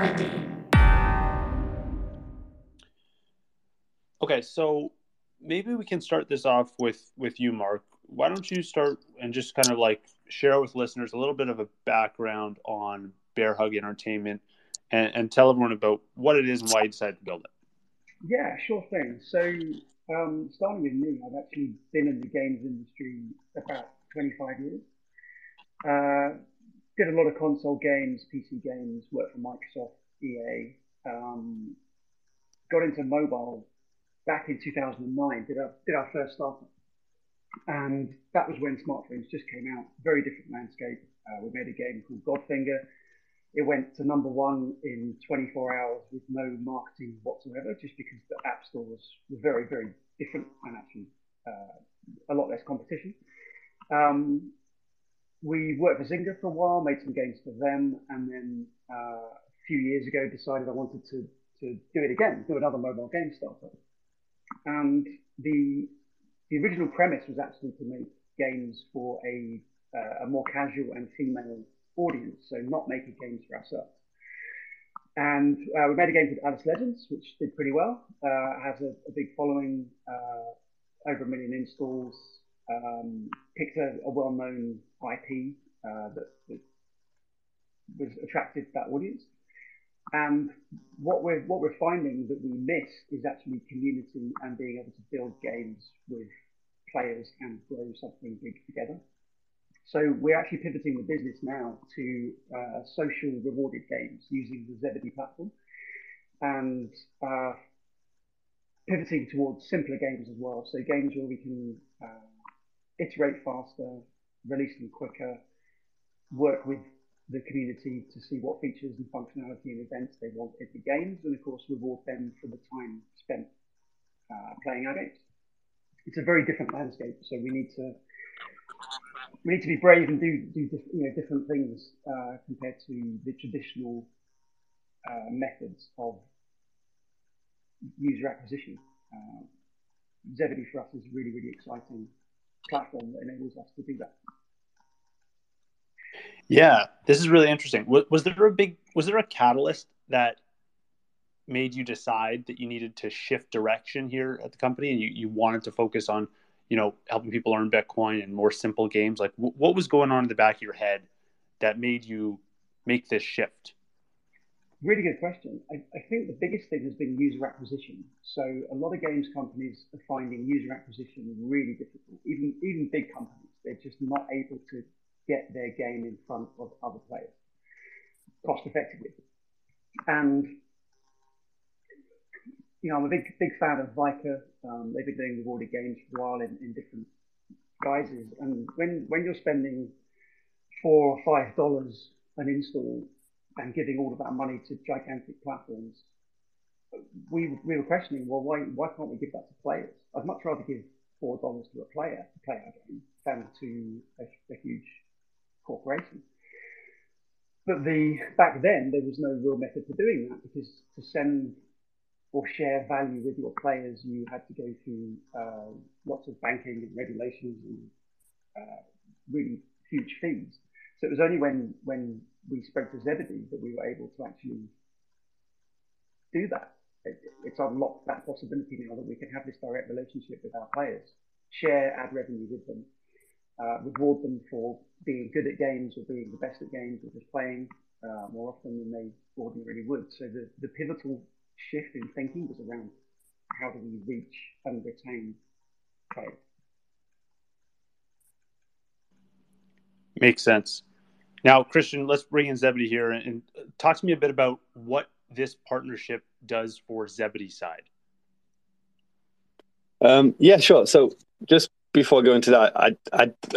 reality. Okay, so maybe we can start this off with you, Mark. Why don't you start and just kind of like share with listeners a little bit of a background on Bear Hug Entertainment and tell everyone about what it is and why you decided to build it. Yeah, sure thing. So starting with me, I've actually been in the games industry about 25 years. Did a lot of console games, PC games, worked for Microsoft, EA. Got into mobile back in 2009, did our first startup. And that was when smartphones just came out. Very different landscape. We made a game called Godfinger. It went to number one in 24 hours with no marketing whatsoever, just because the app store was very, very different and actually a lot less competition. We worked for Zynga for a while, made some games for them, and then a few years ago decided I wanted to do it again, do another mobile game startup. And the original premise was actually to make games for a more casual and female audience, so not making games for ourselves. And we made a game called Alice Legends, which did pretty well. Has a big following, over 1 million installs. Picked a well-known IP that was attracted to that audience. And what we're finding that we miss is actually community and being able to build games with players and grow something big together. So we're actually pivoting the business now to social rewarded games using the Zebedee platform, and pivoting towards simpler games as well. So games where we can iterate faster, release them quicker, work with the community to see what features and functionality and events they want in the games, and of course reward them for the time spent playing our games. It's a very different landscape, so we need to be brave and do different things compared to the traditional methods of user acquisition. Zebedee for us is a really, really exciting platform that enables us to do that. Yeah, this is really interesting. Was there a catalyst that made you decide that you needed to shift direction here at the company, and you wanted to focus on, you know, helping people earn Bitcoin and more simple games? Like, what was going on in the back of your head that made you make this shift? Really good question. I think the biggest thing has been user acquisition. So a lot of games companies are finding user acquisition really difficult. Even big companies, they're just not able to get their game in front of other players cost effectively. And, you know, I'm a big fan of Vyka. They've been doing rewarded games for a while in different guises. And when you're spending $4 or $5 an install and giving all of that money to gigantic platforms, we were questioning, well, why can't we give that to players? I'd much rather give $4 to a player to play our game than to a huge corporation. But back then there was no real method for doing that, because to send or share value with your players, you had to go through lots of banking and regulations and really huge fees. So it was only when we spoke to Zebedee that we were able to actually do that. It's unlocked that possibility now that we can have this direct relationship with our players, share ad revenue with them, reward them for being good at games or being the best at games or just playing more often than they ordinarily would. So the pivotal shift in thinking was around how do we reach and retain players. Makes sense. Now, Christian, let's bring in Zebedee here and talk to me a bit about what this partnership does for Zebedee's side. Yeah, sure. So just before I go into that,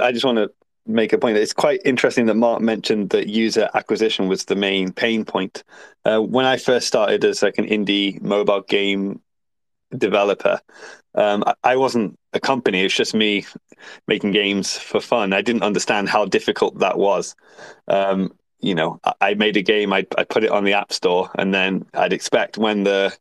I just want to make a point that it's quite interesting that Mark mentioned that user acquisition was the main pain point. When I first started as like an indie mobile game developer, I wasn't a company. It's just me making games for fun. I didn't understand how difficult that was. you know, I made a game, I put it on the App Store, and then I'd expect when the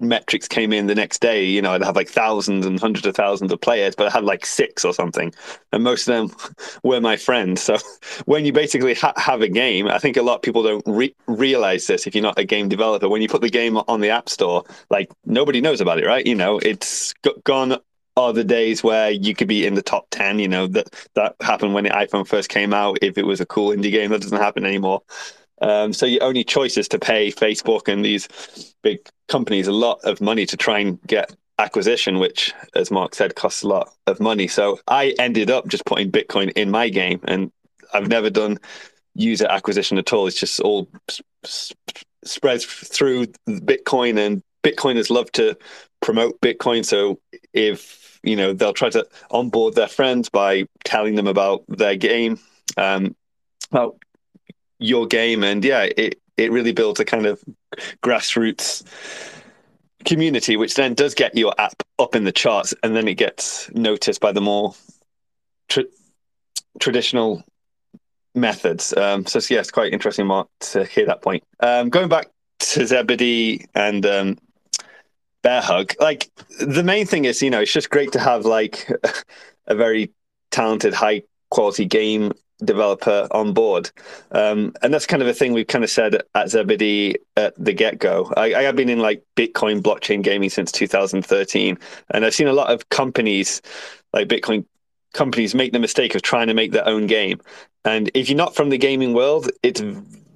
metrics came in the next day, you know, I'd have like thousands and hundreds of thousands of players, but I had like 6 or something, and most of them were my friends. So when you basically have a game, I think a lot of people don't realize this if you're not a game developer. When you put the game on the App Store, like, nobody knows about it, right? You know, it's gone. Are the days where you could be in the top 10, you know, that happened when the iPhone first came out. If it was a cool indie game, that doesn't happen anymore. So your only choice is to pay Facebook and these big companies a lot of money to try and get acquisition, which, as Mark said, costs a lot of money. So I ended up just putting Bitcoin in my game, and I've never done user acquisition at all. It's just all spreads through Bitcoin, and Bitcoiners love to promote Bitcoin. So if, you know, they'll try to onboard their friends by telling them about their game, about your game. And yeah, it really builds a kind of grassroots community, which then does get your app up in the charts, and then it gets noticed by the more traditional methods. So yeah, it's quite interesting, Mark, to hear that point. Going back to Zebedee and Bear Hug, like, the main thing is, you know, it's just great to have like a very talented, high quality game developer on board, and that's kind of a thing we've kind of said at Zebedee at the get-go. I have been in like Bitcoin blockchain gaming since 2013, and I've seen a lot of companies, like Bitcoin companies, make the mistake of trying to make their own game, and if you're not from the gaming world, it's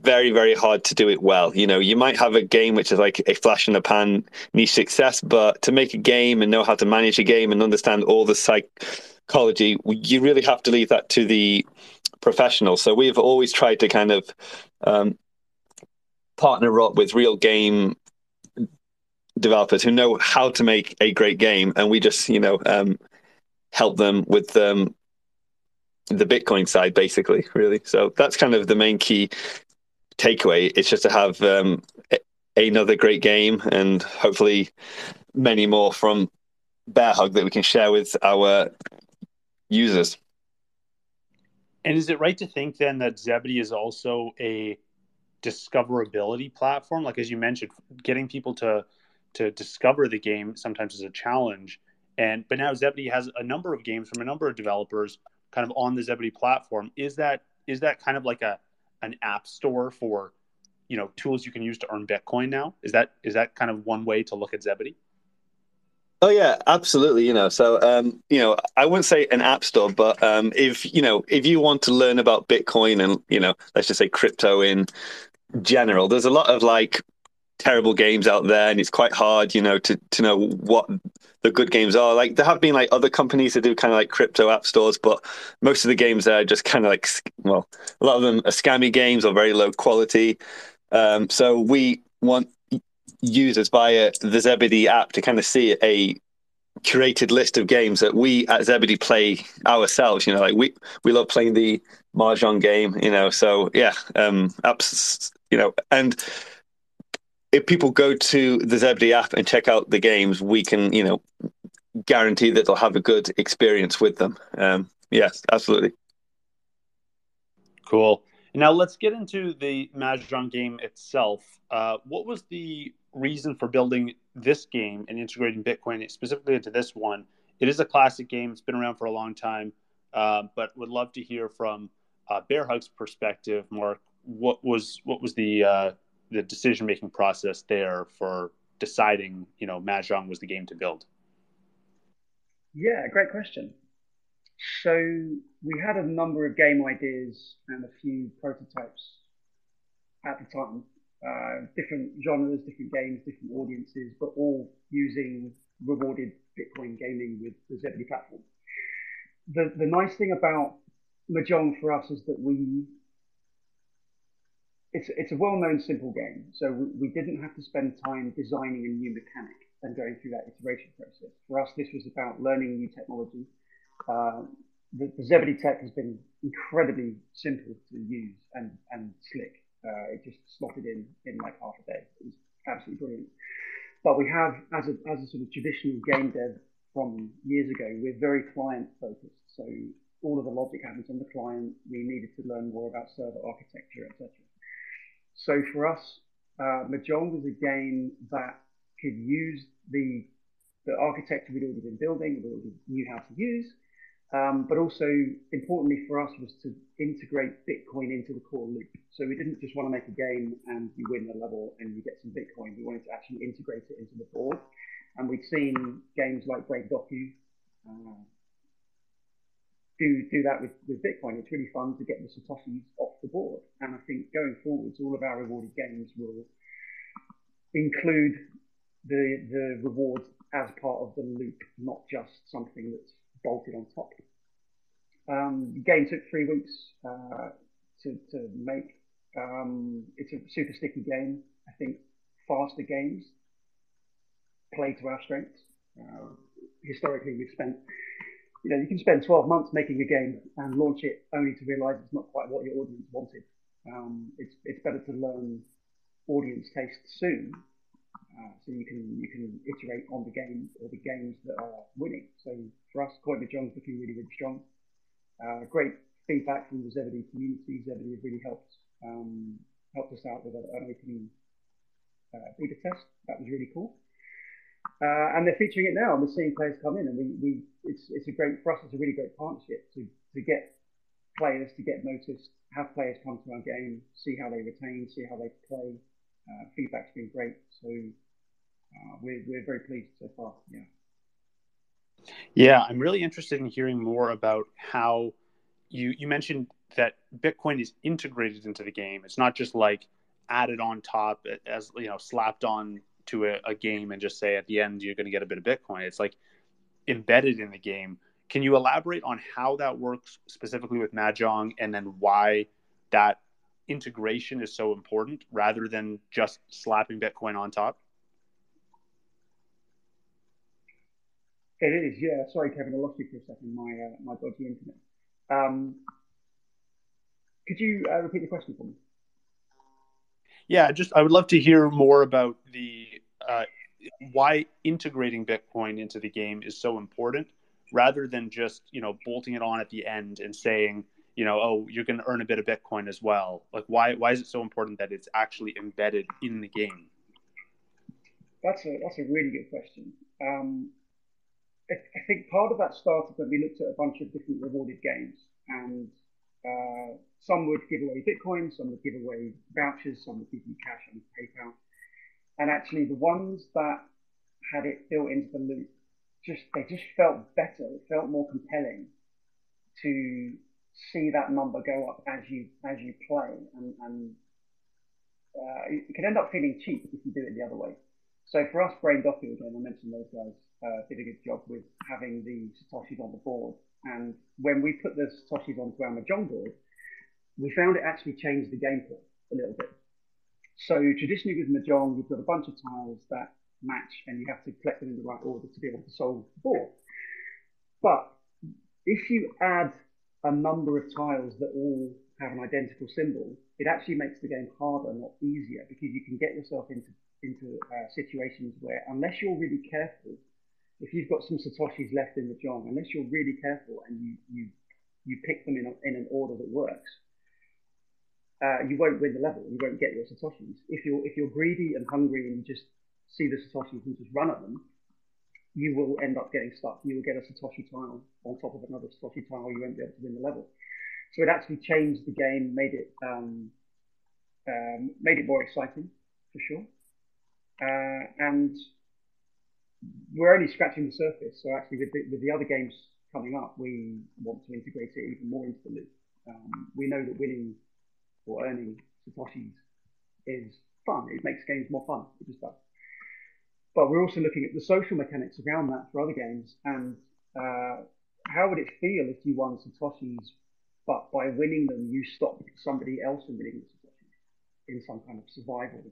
very, very hard to do it well. You know, you might have a game which is like a flash in the pan niche success, but to make a game and know how to manage a game and understand all the psychology, you really have to leave that to the professionals. So we've always tried to kind of partner up with real game developers who know how to make a great game, and we just, you know, help them with the Bitcoin side, basically, really. So that's kind of the main key takeaway. It's just to have another great game, and hopefully many more from Bear Hug that we can share with our users. And is it right to think then that Zebedee is also a discoverability platform? Like, as you mentioned, getting people to discover the game sometimes is a challenge. But now Zebedee has a number of games from a number of developers kind of on the Zebedee platform. Is that kind of like an app store for, you know, tools you can use to earn Bitcoin now? Is that kind of one way to look at Zebedee? Oh yeah, absolutely. You know, so you know, I wouldn't say an app store, but if you want to learn about Bitcoin and, you know, let's just say crypto in general, there's a lot of like terrible games out there, and it's quite hard, you know, to know what the good games are. Like, there have been like other companies that do kind of like crypto app stores, but most of the games there are just kind of like, well, a lot of them are scammy games or very low quality. So we want users via the Zebedee app to kind of see a curated list of games that we at Zebedee play ourselves. You know, like we love playing the Mahjong game, you know, so yeah, apps, you know, and if people go to the Zebedee app and check out the games, we can, you know, guarantee that they'll have a good experience with them. Yes, absolutely. Cool. Now let's get into the Mahjong game itself. What was the reason for building this game and integrating Bitcoin specifically into this one? It is a classic game. It's been around for a long time, but would love to hear from Bear Hug's perspective, Mark. What was the decision-making process there for deciding, you know, Mahjong was the game to build? Yeah, great question. So we had a number of game ideas and a few prototypes at the time, different genres, different games, different audiences, but all using rewarded Bitcoin gaming with the Zebedee platform. The nice thing about Mahjong for us is that it's a well-known simple game, so we didn't have to spend time designing a new mechanic and going through that iteration process. For us, this was about learning new technology. The Zebedee tech has been incredibly simple to use and slick. It just slotted in like half a day. It was absolutely brilliant. But we have, as a sort of traditional game dev from years ago, we're very client-focused. So all of the logic happens on the client. We needed to learn more about server architecture, etc. So for us, Mahjong was a game that could use the architecture we'd already been building, we already knew how to use, but also importantly for us was to integrate Bitcoin into the core loop. So we didn't just want to make a game and you win the level and you get some Bitcoin. We wanted to actually integrate it into the board. And we've seen games like Brave do that with Bitcoin. It's really fun to get the satoshis off the board. And I think going forwards, all of our rewarded games will include the rewards as part of the loop, not just something that's bolted on top. The game took 3 weeks to make. It's a super sticky game. I think faster games play to our strengths. Historically, we've spent, you can spend 12 months making a game and launch it only to realize it's not quite what your audience wanted. It's better to learn audience taste soon, so you can iterate on the games or the games that are winning. So for us, Coin Mahjong's looking really, really strong. Great feedback from the Zebedee community. Zebedee have really helped us out with an opening beta test. That was really cool. And they're featuring it now, and we're seeing players come in, and it's a great, for us, it's a really great partnership to get players to get noticed, have players come to our game, see how they retain, see how they play. Feedback's been great, so we're very pleased so far. Yeah, I'm really interested in hearing more about how you mentioned that Bitcoin is integrated into the game. It's not just like added on top, as slapped on to a game and just say at the end you're going to get a bit of Bitcoin. It's like embedded in the game. Can you elaborate on how that works specifically with Mahjong, and then why that integration is so important rather than just slapping Bitcoin on top? It is, yeah. Sorry, Kevin, I lost you for a second. My dodgy internet. Could you repeat the question for me? Yeah, I would love to hear more about the why integrating Bitcoin into the game is so important, rather than just bolting it on at the end and saying oh, you're going to earn a bit of Bitcoin as well. Like why is it so important that it's actually embedded in the game? That's a really good question. I think part of that started when we looked at a bunch of different rewarded games, and some would give away Bitcoin, some would give away vouchers, some would give you cash on PayPal. And actually the ones that had it built into the loop, they just felt better. It felt more compelling to see that number go up as you play, and it can end up feeling cheap if you do it the other way. So for us, Brain Doku, again, I mentioned those guys, did a good job with having the satoshis on the board. And when we put the satoshis onto our Mahjong board, we found it actually changed the gameplay a little bit. So traditionally with Mahjong, you've got a bunch of tiles that match, and you have to collect them in the right order to be able to solve the board. But if you add a number of tiles that all have an identical symbol, it actually makes the game harder, not easier, because you can get yourself into situations where, unless you're really careful, if you've got some satoshis left in the jar, unless you're really careful and you pick them in an order that works, you won't win the level. You won't get your satoshis. If you're greedy and hungry and you just see the satoshis and just run at them, you will end up getting stuck. You will get a satoshi tile on top of another satoshi tile. You won't be able to win the level. So it actually changed the game, made it more exciting for sure. And we're only scratching the surface. So actually, with the other games coming up, we want to integrate it even more into the loop. We know that winning or earning satoshis is fun. It makes games more fun. It just does. But we're also looking at the social mechanics around that for other games, and how would it feel if you won satoshis, but by winning them, you stopped somebody else from winning the satoshis in some kind of survival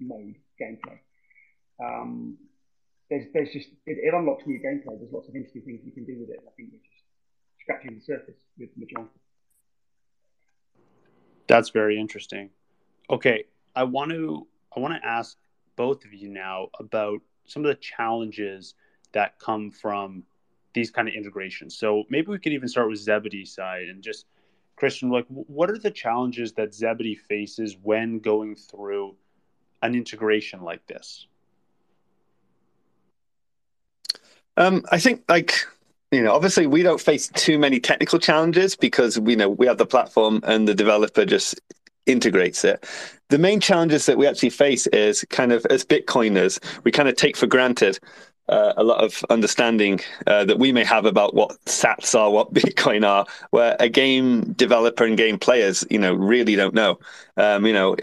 mode gameplay. It unlocks new gameplay. There's lots of interesting things you can do with it. I think we're just scratching the surface with Mahjong. That's very interesting. Okay, I want to ask both of you now about some of the challenges that come from these kind of integrations. So maybe we could even start with Zebedee's side and just, Christian, like, what are the challenges that Zebedee faces when going through an integration like this? I think, like, you know, obviously we don't face too many technical challenges because we know we have the platform and the developer just integrates it. The main challenges that we actually face is kind of, as Bitcoiners, we kind of take for granted a lot of understanding that we may have about what sats are, what Bitcoin are, where a game developer and game players, you know, really don't know. You know,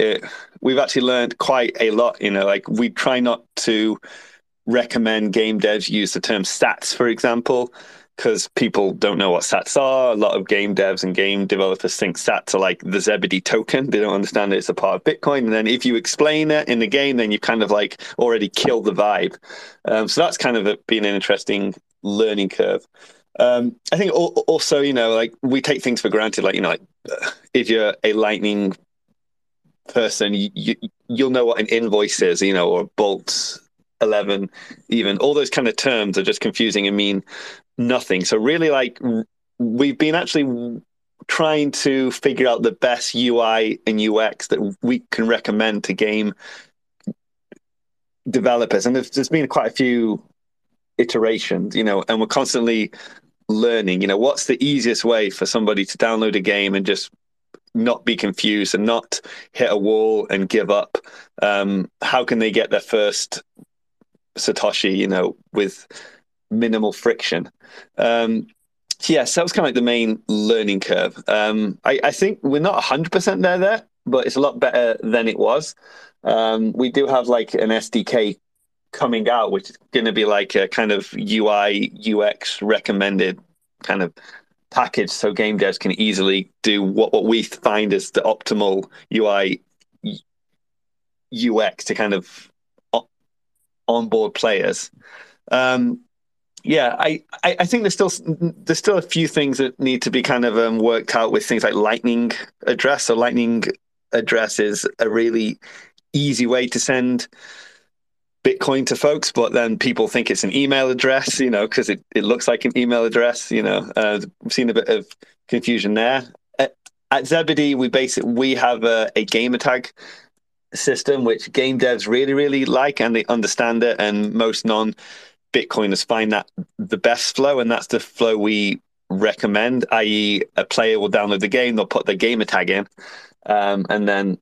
we've actually learned quite a lot, you know, like we try not to recommend game devs use the term sats, for example, because people don't know what sats are. A lot of game devs and game developers think sats are like the Zebedee token. They don't understand that it's a part of Bitcoin. And then if you explain it in the game, then you kind of like already kill the vibe. So that's kind of been an interesting learning curve. I think also, you know, like we take things for granted. Like, you know, like if you're a Lightning person, you'll know what an invoice is, you know, or a Bolt 11, even all those kind of terms are just confusing and mean nothing. So really, like, we've been actually trying to figure out the best UI and UX that we can recommend to game developers, and there's been quite a few iterations, you know, and we're constantly learning, you know, what's the easiest way for somebody to download a game and just not be confused and not hit a wall and give up. How can they get their first Satoshi, you know, with minimal friction? Yes, that was kind of like the main learning curve. I think we're not 100% there, but it's a lot better than it was. We do have like an SDK coming out, which is going to be like a kind of UI, UX recommended kind of package, so game devs can easily do what we find is the optimal UI, UX to kind of onboard players. Yeah, I think there's still a few things that need to be kind of worked out with things like Lightning address. So Lightning address is a really easy way to send Bitcoin to folks, but then people think it's an email address, you know, because it looks like an email address, you know. We've seen a bit of confusion there. At Zebedee, we have a gamer tag system, which game devs really, really like, and they understand it, and most non-Bitcoiners find that the best flow, and that's the flow we recommend, i.e. a player will download the game, they'll put their gamer tag in, and then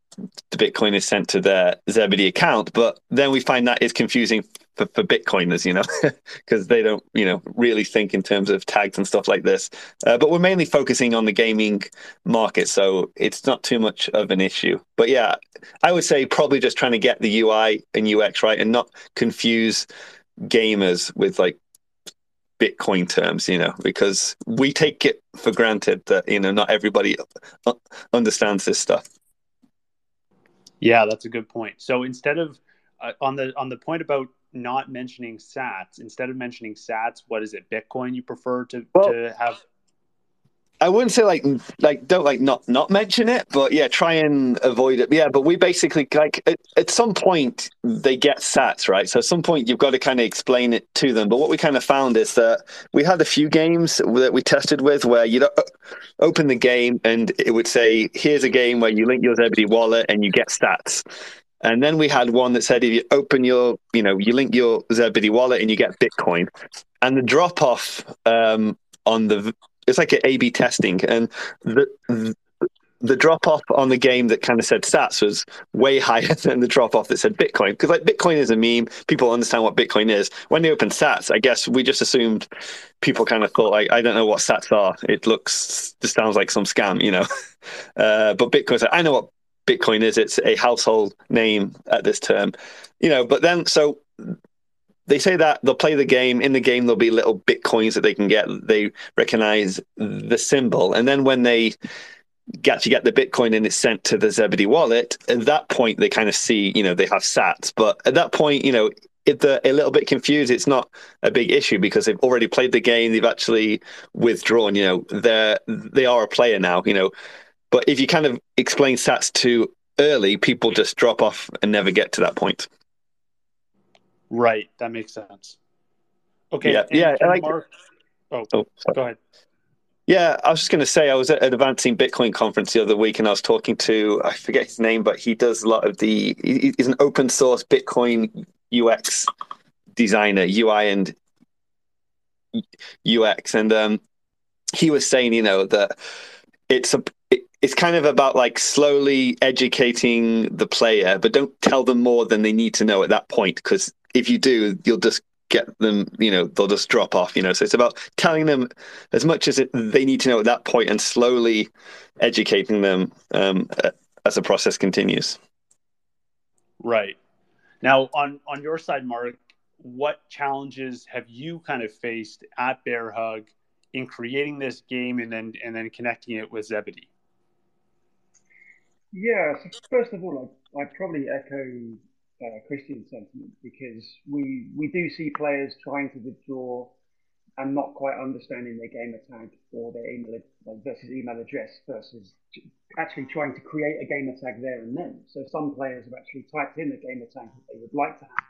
the Bitcoin is sent to their Zebedee account. But then we find that is confusing for Bitcoiners, you know, because they don't, you know, really think in terms of tags and stuff like this. But we're mainly focusing on the gaming market, so it's not too much of an issue. But yeah, I would say probably just trying to get the UI and UX right and not confuse gamers with like Bitcoin terms, you know, because we take it for granted that, you know, not everybody understands this stuff. Yeah, that's a good point. So instead of on the point about not mentioning sats, instead of mentioning sats, what is it, Bitcoin you prefer to have? I wouldn't say like don't like not mention it, but yeah, try and avoid it. Yeah, but we basically like at some point they get sats, right? So at some point you've got to kind of explain it to them. But what we kind of found is that we had a few games that we tested with where you'd open the game and it would say, "Here's a game where you link your Zebedee wallet and you get sats." And then we had one that said, "If you open your, you know, you link your Zebedee wallet and you get Bitcoin." And the drop off it's like an A/B testing, and the drop off on the game that kind of said sats was way higher than the drop off that said Bitcoin, because like Bitcoin is a meme, people understand what Bitcoin is. When they open sats, I guess we just assumed people kind of thought like, I don't know what sats are. This sounds like some scam, you know. But Bitcoin's like, I know what Bitcoin is. It's a household name at this term, you know. But then so they say that they'll play the game. In the game, there'll be little Bitcoins that they can get. They recognize the symbol. And then when they get the Bitcoin and it's sent to the Zebedee wallet, at that point, they kind of see, you know, they have sats. But at that point, you know, if they're a little bit confused, it's not a big issue because they've already played the game. They've actually withdrawn, you know, they are a player now, you know. But if you kind of explain sats too early, people just drop off and never get to that point. Right, that makes sense. Okay, yeah, and Mark, Oh, go ahead. Yeah, I was just going to say, I was at an Advancing Bitcoin conference the other week, and I was talking to, I forget his name, but he does a lot of the, he's an open source Bitcoin UX designer, UI and UX. And he was saying, you know, that it's kind of about like slowly educating the player, but don't tell them more than they need to know at that point, because if you do, you'll just get them, you know, they'll just drop off, you know. So it's about telling them as much as they need to know at that point and slowly educating them as the process continues. Right. Now, on your side, Mark, what challenges have you kind of faced at Bear Hug in creating this game and then connecting it with Zebedee? Yeah, so first of all, I probably echo Christian sentiment, because we do see players trying to withdraw and not quite understanding their gamer tag or their email, like, versus email address versus actually trying to create a gamer tag there and then. So some players have actually typed in the gamer tag that they would like to have,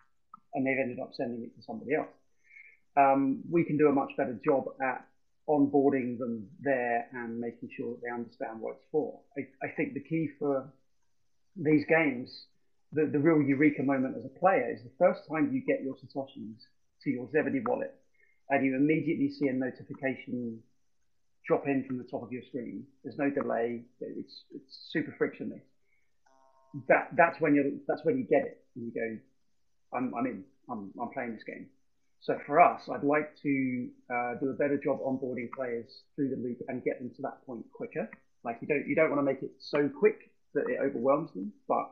and they've ended up sending it to somebody else. We can do a much better job at onboarding them there and making sure that they understand what it's for. I think the key for these games, the real eureka moment as a player, is the first time you get your Satoshis to your Zebedee wallet and you immediately see a notification drop in from the top of your screen. There's no delay. It's super frictionless. That's when you get it and you go, I'm playing this game. So for us, I'd like to do a better job onboarding players through the loop and get them to that point quicker. Like, you don't want to make it so quick that it overwhelms them, but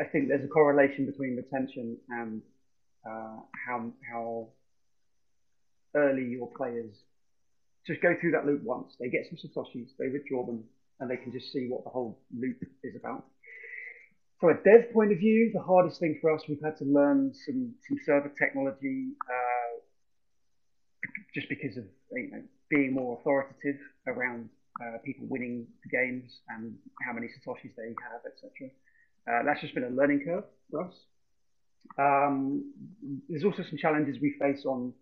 I think there's a correlation between retention and how early your players just go through that loop once. They get some Satoshis, they withdraw them, and they can just see what the whole loop is about. From a dev point of view, the hardest thing for us, we've had to learn some server technology just because of, you know, being more authoritative around people winning the games and how many Satoshis they have, etc. That's just been a learning curve for us. There's also some challenges we face on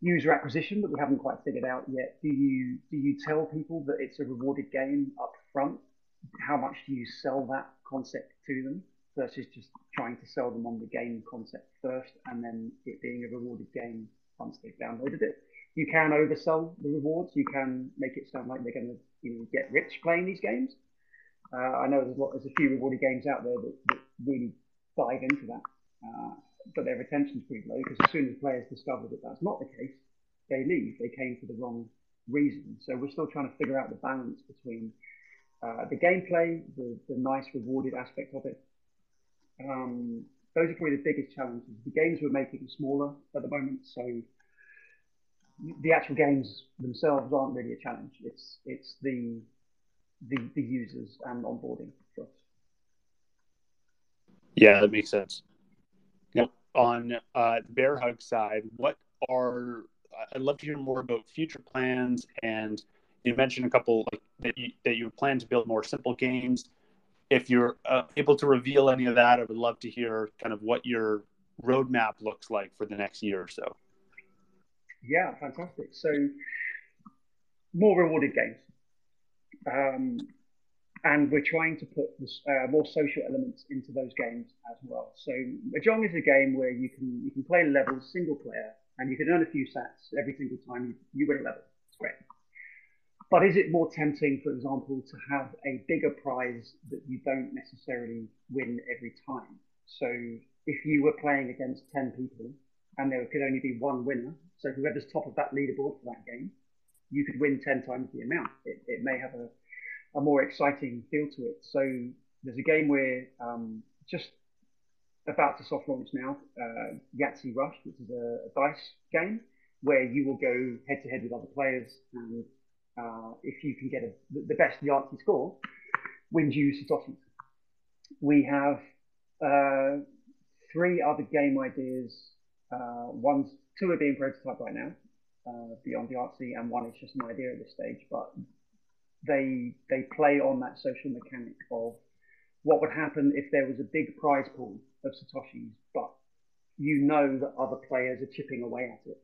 user acquisition that we haven't quite figured out yet. Do you tell people that it's a rewarded game up front? How much do you sell that concept to them versus just trying to sell them on the game concept first and then it being a rewarded game once they've downloaded it? You can oversell the rewards. You can make it sound like they're going to, you know, get rich playing these games. I know there's a few rewarded games out there that really dive into that, but their retention's pretty low, because as soon as players discover that that's not the case, they leave. They came for the wrong reason. So we're still trying to figure out the balance between the gameplay, the nice rewarded aspect of it. Those are probably the biggest challenges. The games we're making are smaller at the moment, so the actual games themselves aren't really a challenge. It's the users and onboarding for us. Yeah, that makes sense. Yep. On the Bear Hug side, I'd love to hear more about future plans, and you mentioned a couple, like, that you plan to build more simple games. If you're able to reveal any of that, I would love to hear kind of what your roadmap looks like for the next year or so. Yeah, fantastic. So more rewarded games. And we're trying to put more social elements into those games as well. So Mahjong is a game where you can play levels single player and you can earn a few sats every single time you win a level. Great. But is it more tempting, for example, to have a bigger prize that you don't necessarily win every time? So if you were playing against 10 people and there could only be one winner, so whoever's top of that leaderboard for that game, you could win 10 times the amount. It may have a more exciting feel to it. So there's a game we're just about to soft launch now, Yahtzee Rush, which is a dice game where you will go head-to-head with other players, and if you can get the best Yahtzee score, wins you Satoshis. We have three other game ideas. Two are being prototyped right now, beyond the Yahtzee, and one is just an idea at this stage, but they play on that social mechanic of what would happen if there was a big prize pool of Satoshis, but you know that other players are chipping away at it.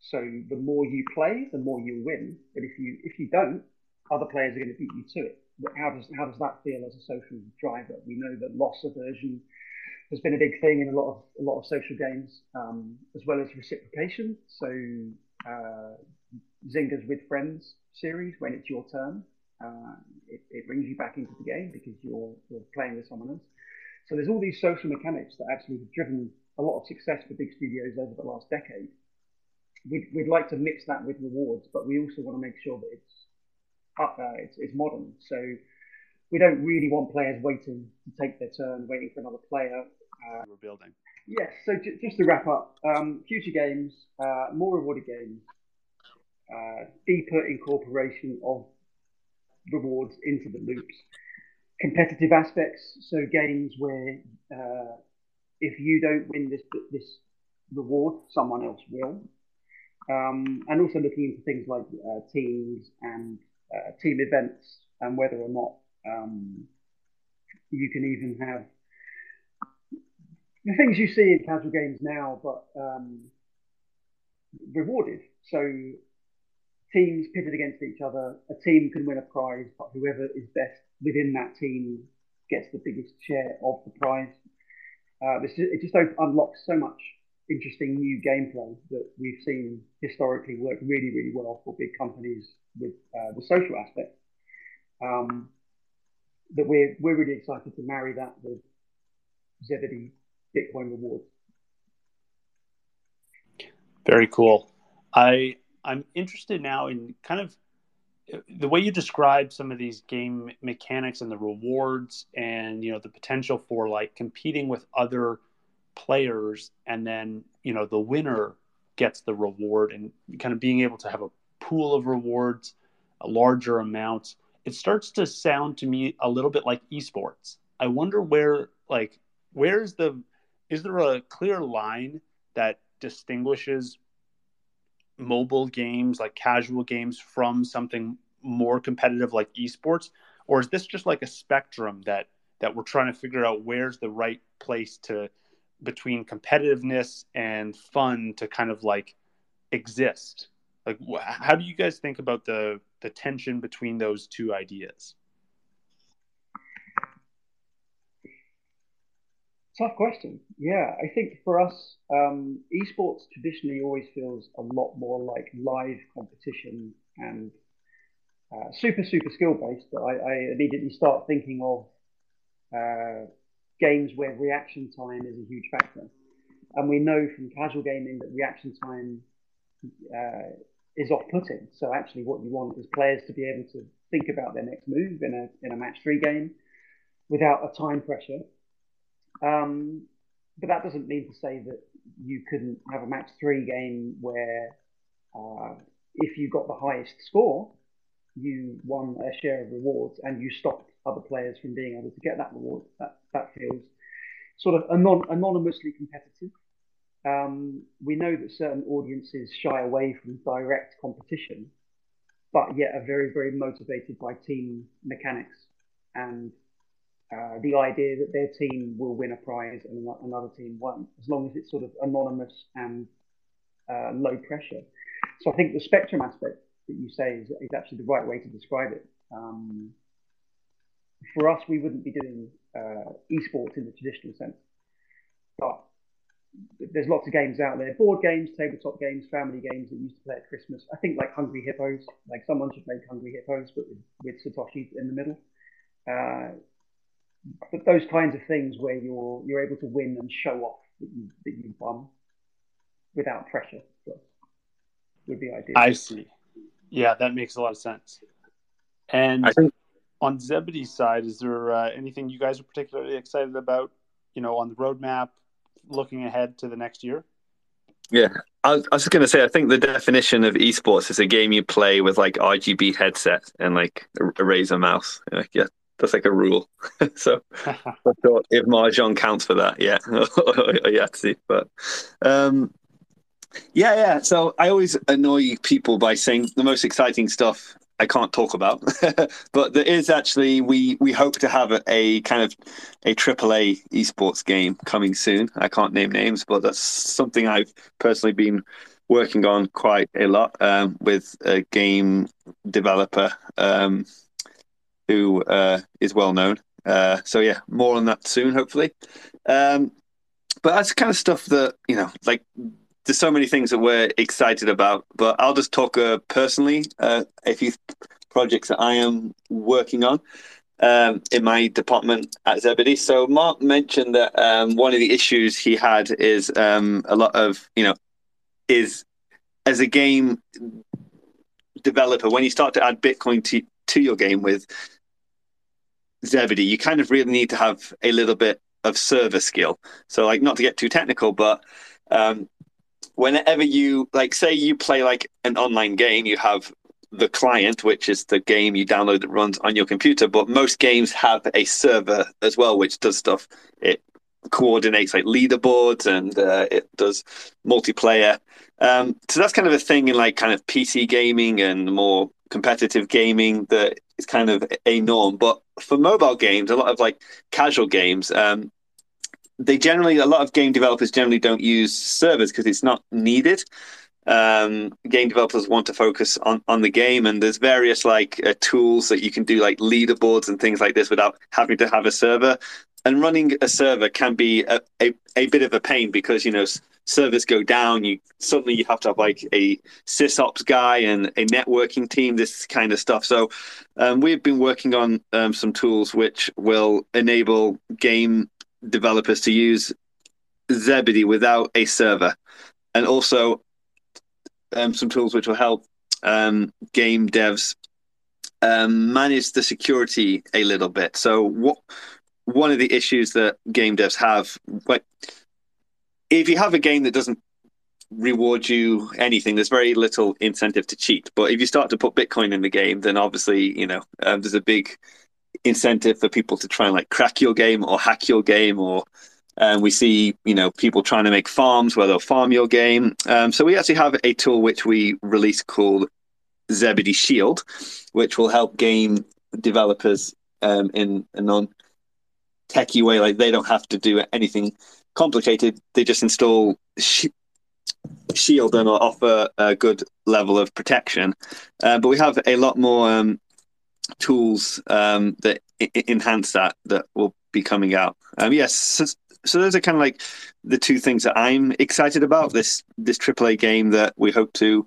So the more you play, the more you win. But if you don't, other players are going to beat you to it. How does that feel as a social driver? We know that loss aversion has been a big thing in a lot of social games, as well as reciprocation. So Zynga's With Friends series, when it's your turn, it brings you back into the game because you're playing with someone else. So there's all these social mechanics that actually have driven a lot of success for big studios over the last decade. We'd like to mix that with rewards, but we also want to make sure that it's modern. So we don't really want players waiting to take their turn, waiting for another player. We're building. Yes. Yeah, so just to wrap up, future games, more rewarded games, deeper incorporation of rewards into the loops, competitive aspects. So games where if you don't win this reward, someone else will. And also looking into things like teams and team events, and whether or not you can even have the things you see in casual games now, but rewarded. So teams pitted against each other, a team can win a prize, but whoever is best within that team gets the biggest share of the prize. It just unlocks so much interesting new gameplay that we've seen historically work really, really well for big companies with the social aspect. That we're really excited to marry that with Zebedee Bitcoin rewards. Very cool. I'm interested now in kind of the way you describe some of these game mechanics and the rewards, and the potential for like competing with other players, and then the winner gets the reward, and kind of being able to have a pool of rewards, a larger amount. It starts to sound to me a little bit like esports. I wonder is there a clear line that distinguishes mobile games, like casual games, from something more competitive like esports? Or is this just like a spectrum that we're trying to figure out where's the right place to between competitiveness and fun to kind of like exist? Like, how do you guys think about the tension between those two ideas? Tough question. Yeah, I think for us, esports traditionally always feels a lot more like live competition and super, super skill-based. But I immediately start thinking of games where reaction time is a huge factor. And we know from casual gaming that reaction time is off-putting. So actually what you want is players to be able to think about their next move in a match 3 game without a time pressure. But that doesn't mean to say that you couldn't have a match 3 game where if you got the highest score, you won a share of rewards and you stopped other players from being able to get that reward. That feels sort of anonymously competitive. We know that certain audiences shy away from direct competition, but yet are very, very motivated by team mechanics and the idea that their team will win a prize and another team won't, as long as it's sort of anonymous and low pressure. So I think the spectrum aspect that you say is actually the right way to describe it. For us, we wouldn't be doing esports in the traditional sense, but there's lots of games out there, board games, tabletop games, family games that you used to play at Christmas. I think like Hungry Hippos, like someone should make Hungry Hippos, but with Satoshi in the middle. But those kinds of things where you're able to win and show off that you won without pressure would be ideal. I see. Yeah, that makes a lot of sense. And I think on Zebedee's side, is there anything you guys are particularly excited about, on the roadmap, looking ahead to the next year? Yeah, I was just going to say, I think the definition of esports is a game you play with like RGB headset and like a Razer mouse. Like, yeah, that's like a rule. So I thought if Mahjong counts for that, yeah, or Yahtzee. But yeah. So I always annoy people by saying the most exciting stuff I can't talk about, but there is actually, we hope to have a kind of a AAA esports game coming soon. I can't name names, but that's something I've personally been working on quite a lot with a game developer who is well known. So yeah, more on that soon, hopefully. But that's kind of stuff that, you know, like there's so many things that we're excited about, but I'll just talk personally, a few projects that I am working on in my department at Zebedee. So Mark mentioned that one of the issues he had is a lot of, you know, is as a game developer, when you start to add Bitcoin to your game with Zebedee, you kind of really need to have a little bit of server skill. So like, not to get too technical, but whenever you, like, say you play like an online game, you have the client, which is the game you download that runs on your computer, but most games have a server as well, which does stuff. It coordinates like leaderboards and it does multiplayer. So that's kind of a thing in like kind of PC gaming and more competitive gaming that is kind of a norm. But for mobile games, a lot of like casual games, they generally, a lot of game developers generally don't use servers because it's not needed. Game developers want to focus on the game, and there's various like tools that you can do like leaderboards and things like this without having to have a server. And running a server can be a bit of a pain because, you know, servers go down. Suddenly you have to have like a sysops guy and a networking team, this kind of stuff. So we've been working on some tools which will enable game developers to use Zebedee without a server, and also some tools which will help game devs manage the security a little bit. So one of the issues that game devs have, like, if you have a game that doesn't reward you anything, there's very little incentive to cheat. But if you start to put Bitcoin in the game, then obviously, you know, there's a big incentive for people to try and like crack your game or hack your game, or we see, you know, people trying to make farms where they'll farm your game. So we actually have a tool which we release called Zebedee Shield, which will help game developers in a non-techie way. Like, they don't have to do anything complicated. They just install Shield and will offer a good level of protection. But we have a lot more tools that enhance that will be coming out. Yes, so those are kind of like the two things that I'm excited about, this AAA game that we hope to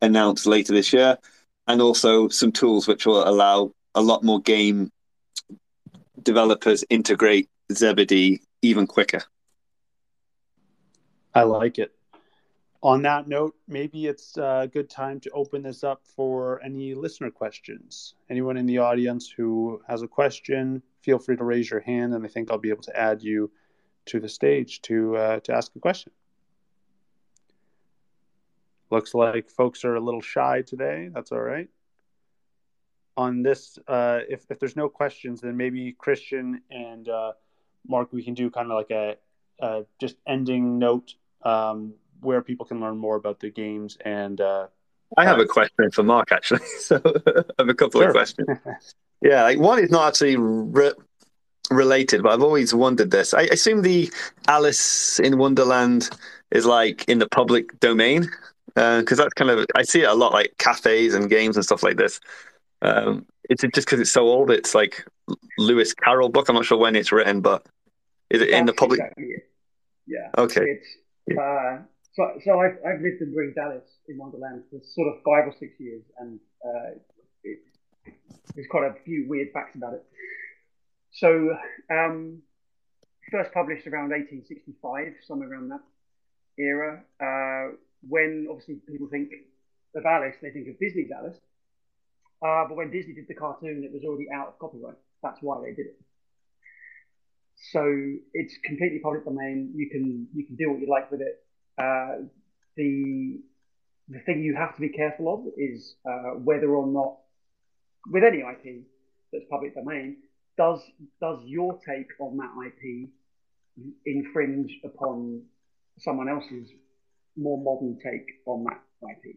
announce later this year, and also some tools which will allow a lot more game developers integrate Zebedee even quicker. I like it. On that note, maybe it's a good time to open this up for any listener questions. Anyone in the audience who has a question, feel free to raise your hand, and I think I'll be able to add you to the stage to ask a question. Looks like folks are a little shy today. That's all right. On this, if there's no questions, then maybe Christian and Mark, we can do kind of like a just ending note where people can learn more about the games. And I have a question for Mark, actually. So I have a couple of questions. Yeah, like one is not actually related, but I've always wondered this. I assume the Alice in Wonderland is like in the public domain, because that's kind of, I see it a lot, like cafes and games and stuff like this. It's just because it's so old. It's like Lewis Carroll book. I'm not sure when it's written, but is it in the public? Exactly it. Yeah. Okay. Yeah. So I've lived and breathed Alice in Wonderland for sort of 5 or 6 years, and there's quite a few weird facts about it. So first published around 1865, somewhere around that era. When obviously people think of Alice, they think of Disney's Alice. But when Disney did the cartoon, it was already out of copyright. That's why they did it. So it's completely public domain. You can do what you like with it. The thing you have to be careful of is whether or not, with any IP that's public domain, does your take on that IP infringe upon someone else's more modern take on that IP?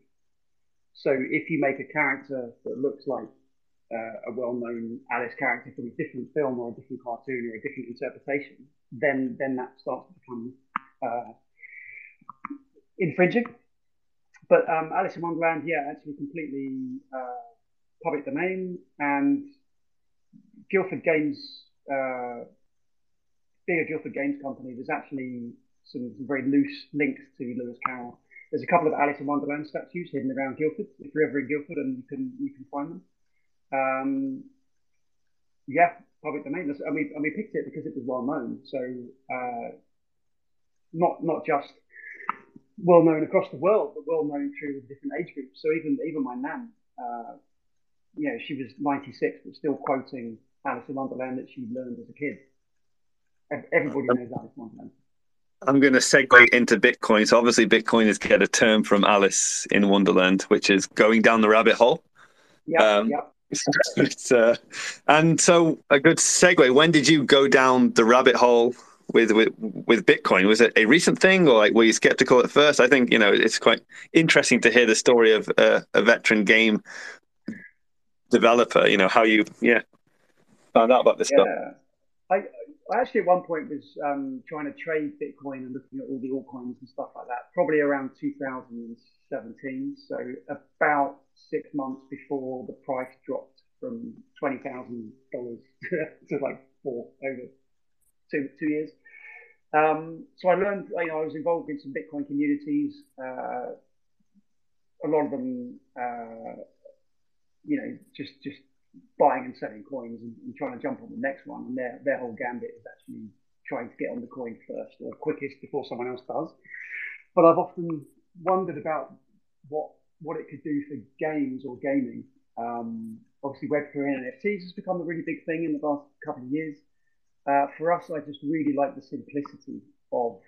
So if you make a character that looks like a well-known Alice character from a different film or a different cartoon or a different interpretation, then that starts to become infringing. But Alice in Wonderland, yeah, actually completely public domain, and Guildford Games, being a Guildford Games company, there's actually some very loose links to Lewis Carroll. There's a couple of Alice in Wonderland statues hidden around Guildford, if you're ever in Guildford, and you can find them. Yeah, public domain. And we picked it because it was well known. So not just well known across the world, but well known through different age groups. So even my nan, she was 96, but still quoting Alice in Wonderland that she learned as a kid. Everybody knows Alice in Wonderland. I'm going to segue into Bitcoin. So obviously Bitcoiners get a term from Alice in Wonderland, which is going down the rabbit hole. Yeah. And so a good segue. When did you go down the rabbit hole with Bitcoin? Was it a recent thing, or were you skeptical at first? I think, it's quite interesting to hear the story of a veteran game developer, how you found out about this stuff. I actually at one point was trying to trade Bitcoin and looking at all the altcoins and stuff like that, probably around 2017. So about 6 months before the price dropped from $20,000 to over 2 years. So I learned, I was involved in some Bitcoin communities. A lot of them, just buying and selling coins and trying to jump on the next one. And their whole gambit is actually trying to get on the coin first or quickest before someone else does. But I've often wondered about what it could do for games or gaming. Obviously, Web3 and NFTs has become a really big thing in the last couple of years. For us, I just really like the simplicity of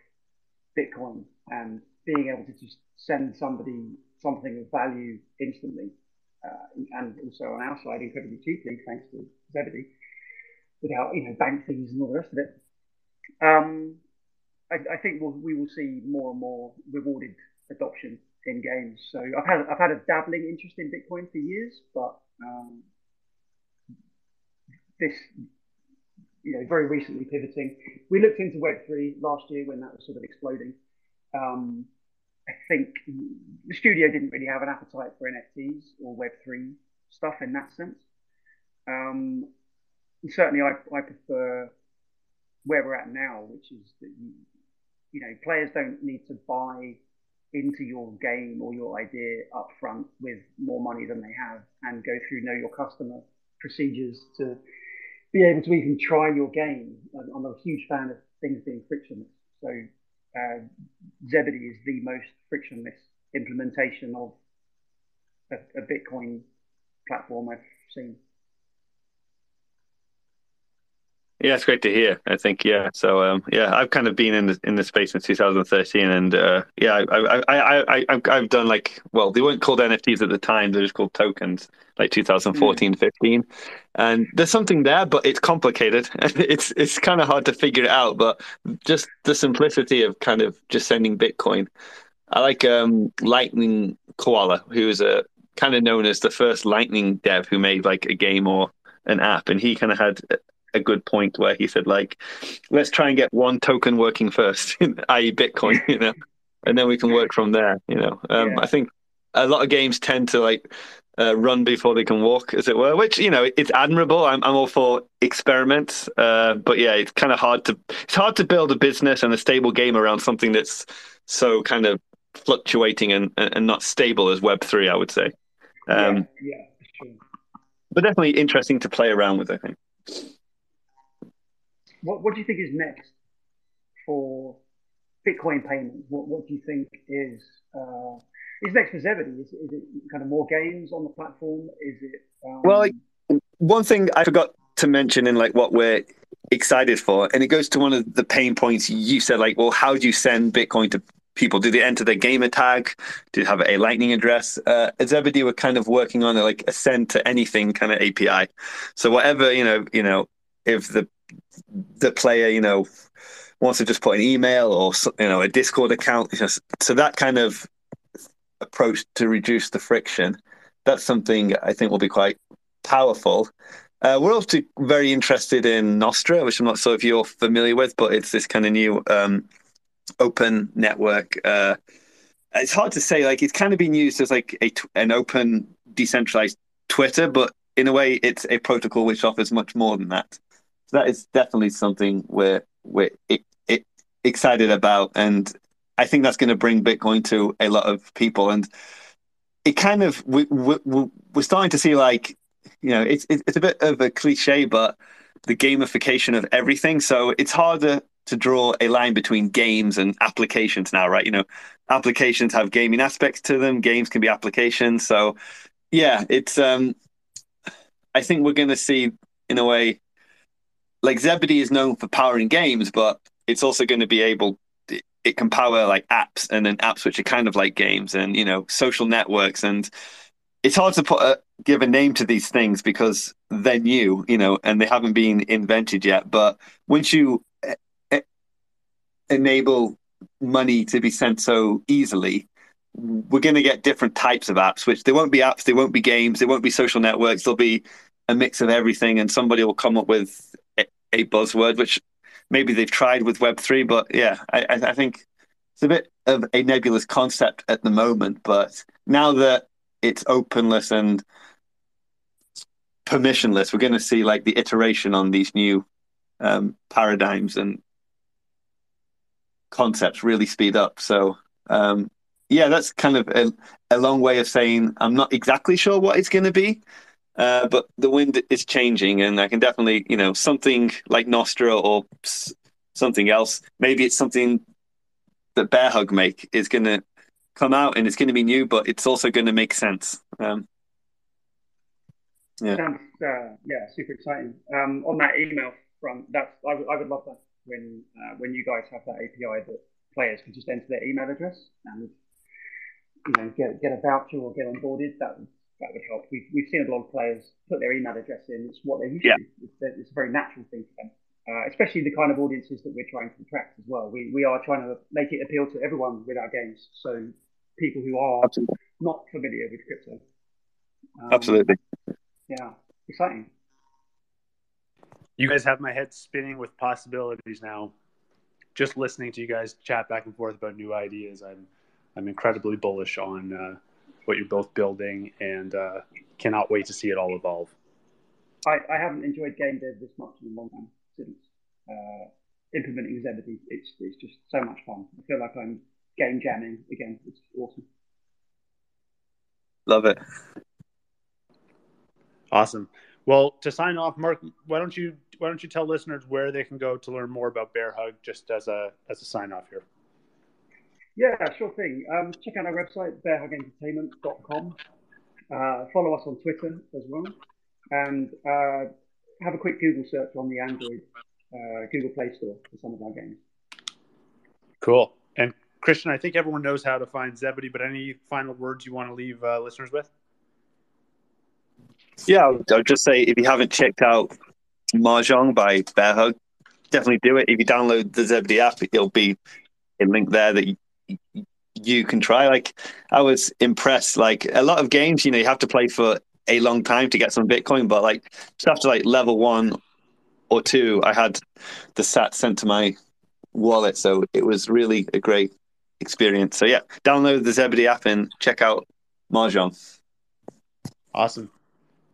Bitcoin and being able to just send somebody something of value instantly. And also on our side, incredibly cheaply, thanks to Zebedee, without bank fees and all the rest of it. I think we will see more and more rewarded adoption in games. So I've had a dabbling interest in Bitcoin for years, but this very recently pivoting. We looked into Web3 last year when that was sort of exploding. I think the studio didn't really have an appetite for NFTs or Web3 stuff in that sense. Certainly, I prefer where we're at now, which is that players don't need to buy into your game or your idea up front with more money than they have and go through know your customer procedures to be able to even try your game. I'm a huge fan of things being frictionless. So Zebedee is the most frictionless implementation of a Bitcoin platform I've seen. Yeah, it's great to hear. I think So I've kind of been in the space since 2013, and I've done they weren't called NFTs at the time; they're just called tokens, 2014, 15. And there's something there, but it's complicated. It's kind of hard to figure it out. But just the simplicity of kind of just sending Bitcoin. I like Lightning Koala, who is a kind of known as the first Lightning dev who made a game or an app, and he kind of had a good point where he said let's try and get one token working first, i.e. Bitcoin, and then we can work from there, I think a lot of games tend to run before they can walk, as it were, which it's admirable. I'm all for experiments, but yeah, it's kind of hard to build a business and a stable game around something that's so kind of fluctuating and not stable as Web3, I would say. Sure. But definitely interesting to play around with, I think. What do you think is next for Bitcoin payments? What do you think is next for Zebedee? Is it kind of more games on the platform? Is it? One thing I forgot to mention in what we're excited for, and it goes to one of the pain points you said, how do you send Bitcoin to people? Do they enter their gamer tag? Do they have a Lightning address? At Zebedee, we're kind of working on a send to anything kind of API. So whatever, if the player wants to just put an email or a Discord account, so that kind of approach to reduce the friction, that's something I think will be quite powerful. We're also very interested in Nostra, which I'm not sure if you're familiar with, but it's this kind of new open network it's hard to say. Like, it's kind of been used as like an open, decentralized Twitter, but in a way, it's a protocol which offers much more than that. So that is definitely something we're excited about, and I think that's going to bring Bitcoin to a lot of people. And it kind of we're starting to see, like, you know, it's a bit of a cliche, but the gamification of everything. So it's harder to draw a line between games and applications now, right? You know, applications have gaming aspects to them. Games can be applications. So yeah, it's I think we're going to see, in a way, like Zebedee is known for powering games, but it's also going to be able, it can power like apps, and then apps which are kind of like games, and, you know, social networks. And it's hard to give a name to these things because they're new, you know, and they haven't been invented yet. But once you enable money to be sent so easily, we're going to get different types of apps, which they won't be apps, they won't be games, they won't be social networks. They'll be a mix of everything, and somebody will come up with a buzzword, which maybe they've tried with Web3. But yeah, I think it's a bit of a nebulous concept at the moment. But now that it's openless and permissionless, we're going to see like the iteration on these new paradigms and concepts really speed up. So yeah, that's kind of a long way of saying I'm not exactly sure what it's going to be, but the wind is changing, and I can definitely, you know, something like Nostra or something else, maybe it's something that Bear Hug make, is going to come out, and it's going to be new, but it's also going to make sense. Yeah. Yeah, super exciting. On that email front, I would love that when you guys have that API that players can just enter their email address and, you know, get a voucher or get onboarded. That would help. We've seen a lot of players put their email address in. It's what they're used to. It's a very natural thing for them, especially the kind of audiences that we're trying to attract as well. We are trying to make it appeal to everyone with our games, so people who are not familiar with crypto. Absolutely. Yeah, exciting. You guys have my head spinning with possibilities now. Just listening to you guys chat back and forth about new ideas, I'm incredibly bullish on what you're both building, and cannot wait to see it all evolve. I haven't enjoyed game dev this much in a long time since implementing Zebedee. It's just so much fun. I feel like I'm game jamming again. It's awesome. Love it. Awesome. Well, to sign off, Mark, why don't you tell listeners where they can go to learn more about Bear Hug, just as a sign off here? Yeah, sure thing. Check out our website, bearhugentertainment.com. Follow us on Twitter as well, and have a quick Google search on the Android Google Play Store for some of our games. Cool. And Christian, I think everyone knows how to find Zebedee, but any final words you want to leave listeners with? Yeah, I'll just say, if you haven't checked out Mahjong by Bear Hug, definitely do it. If you download the Zebedee app, it'll be a link there that you can try. Like, I was impressed. Like, a lot of games, you know, you have to play for a long time to get some Bitcoin, but like just after like level 1 or 2, I had the sat sent to my wallet, so it was really a great experience. So yeah, download the Zebedee app and check out Mahjong. Awesome.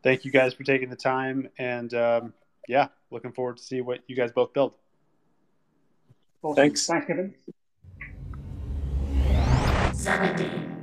Thank you guys for taking the time, and yeah, looking forward to see what you guys both build. Awesome. Thanks, Kevin. 70.